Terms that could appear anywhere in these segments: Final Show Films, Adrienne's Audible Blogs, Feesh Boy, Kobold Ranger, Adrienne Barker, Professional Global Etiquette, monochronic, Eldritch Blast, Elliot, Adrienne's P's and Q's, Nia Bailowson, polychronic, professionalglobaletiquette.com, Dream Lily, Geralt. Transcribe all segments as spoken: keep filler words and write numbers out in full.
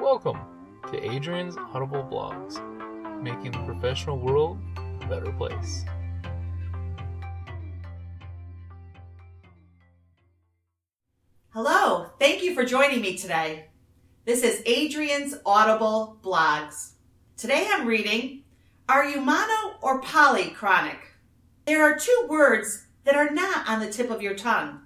Welcome to Adrienne's Audible Blogs, making the professional world a better place. Hello, thank you for joining me today. This is Adrienne's Audible Blogs. Today I'm reading, Are You Mono or Polychronic? There are two words that are not on the tip of your tongue,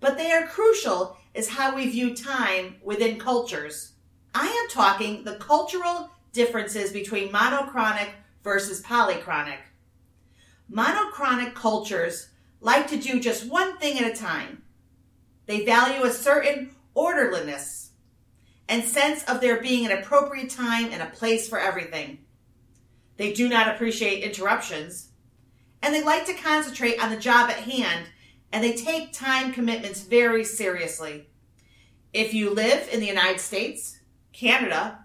but they are crucial as how we view time within cultures. I am talking the cultural differences between monochronic versus polychronic. Monochronic cultures like to do just one thing at a time. They value a certain orderliness and sense of there being an appropriate time and a place for everything. They do not appreciate interruptions, and they like to concentrate on the job at hand, and they take time commitments very seriously. If you live in the United States, Canada,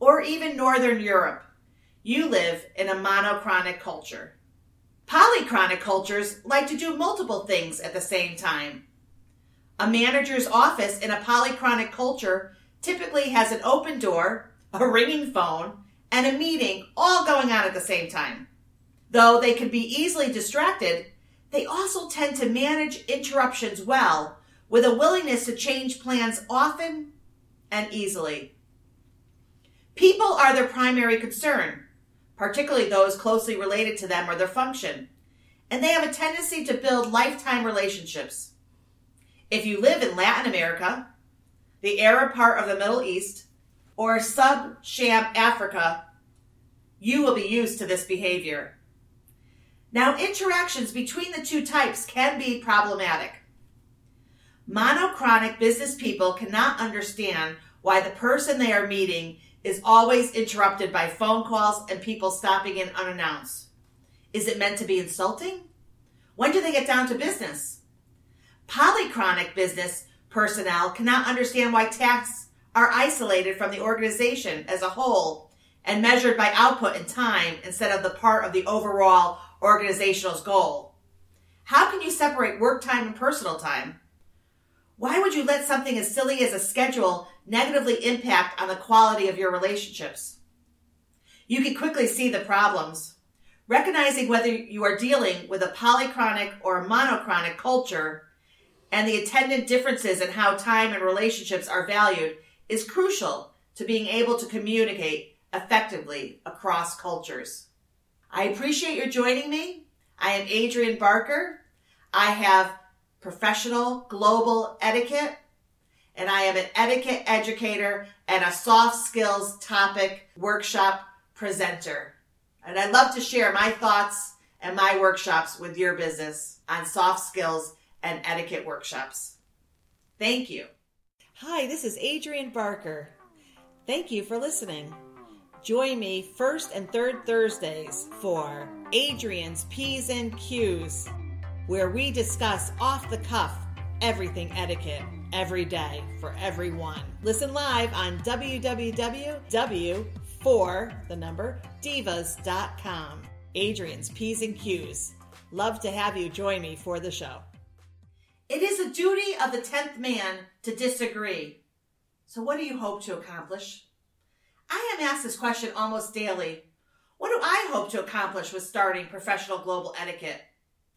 or even Northern Europe, you live in a monochronic culture. Polychronic cultures like to do multiple things at the same time. A manager's office in a polychronic culture typically has an open door, a ringing phone, and a meeting all going on at the same time. Though they can be easily distracted, they also tend to manage interruptions well, with a willingness to change plans often and easily. People are their primary concern, particularly those closely related to them or their function, and they have a tendency to build lifetime relationships. If you live in Latin America, the Arab part of the Middle East, or sub-Saharan Africa, you will be used to this behavior. Now, interactions between the two types can be problematic. Monochronic business people cannot understand why the person they are meeting is always interrupted by phone calls and people stopping in unannounced. Is it meant to be insulting? When do they get down to business? Polychronic business personnel cannot understand why tasks are isolated from the organization as a whole and measured by output and time instead of the part of the overall organizational goal. How can you separate work time and personal time? Why would you let something as silly as a schedule negatively impact on the quality of your relationships? You can quickly see the problems. Recognizing whether you are dealing with a polychronic or a monochronic culture and the attendant differences in how time and relationships are valued is crucial to being able to communicate effectively across cultures. I appreciate your joining me. I am Adrienne Barker. I have Professional Global Etiquette, and I am an etiquette educator and a soft skills topic workshop presenter. And I love to share my thoughts and my workshops with your business on soft skills and etiquette workshops. Thank you. Hi, this is Adrienne Barker. Thank you for listening. Join me first and third Thursdays for Adrienne's P's and Q's, where we discuss off-the-cuff everything etiquette every day for everyone. Listen live on w w w dot w four the number divas dot com. Adrienne's P's and Q's. Love to have you join me for the show. It is the duty of the tenth man to disagree. So what do you hope to accomplish? I am asked this question almost daily. What do I hope to accomplish with starting Professional Global Etiquette?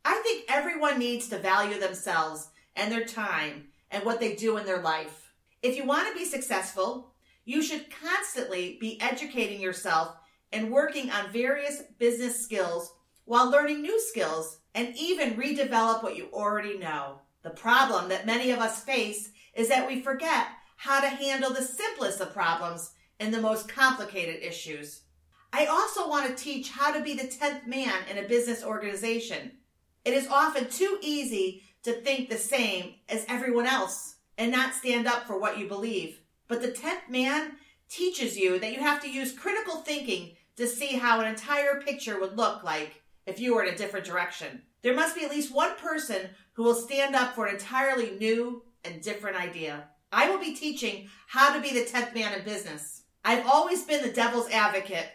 I think everyone needs to value themselves and their time and what they do in their life. If you want to be successful, you should constantly be educating yourself and working on various business skills while learning new skills and even redevelop what you already know. The problem that many of us face is that we forget how to handle the simplest of problems and the most complicated issues. I also want to teach how to be the tenth man in a business organization. It is often too easy to think the same as everyone else and not stand up for what you believe. But the tenth man teaches you that you have to use critical thinking to see how an entire picture would look like if you were in a different direction. There must be at least one person who will stand up for an entirely new and different idea. I will be teaching how to be the tenth man in business. I've always been the devil's advocate,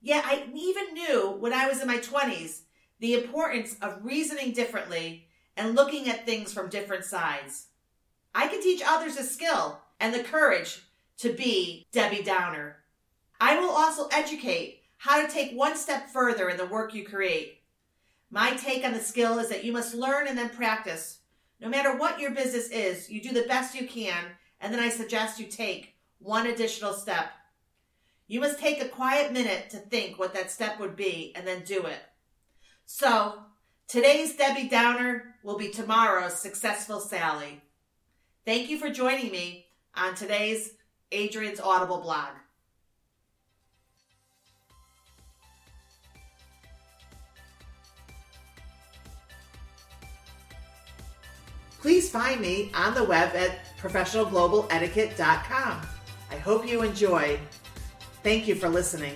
yet I even knew when I was in my twenties the importance of reasoning differently and looking at things from different sides. I can teach others a skill and the courage to be Debbie Downer. I will also educate how to take one step further in the work you create. My take on the skill is that you must learn and then practice. No matter what your business is, you do the best you can, and then I suggest you take one additional step. You must take a quiet minute to think what that step would be and then do it. So, today's Debbie Downer will be tomorrow's successful Sally. Thank you for joining me on today's Adrienne's Audible blog. Please find me on the web at professional global etiquette dot com. I hope you enjoy. Thank you for listening.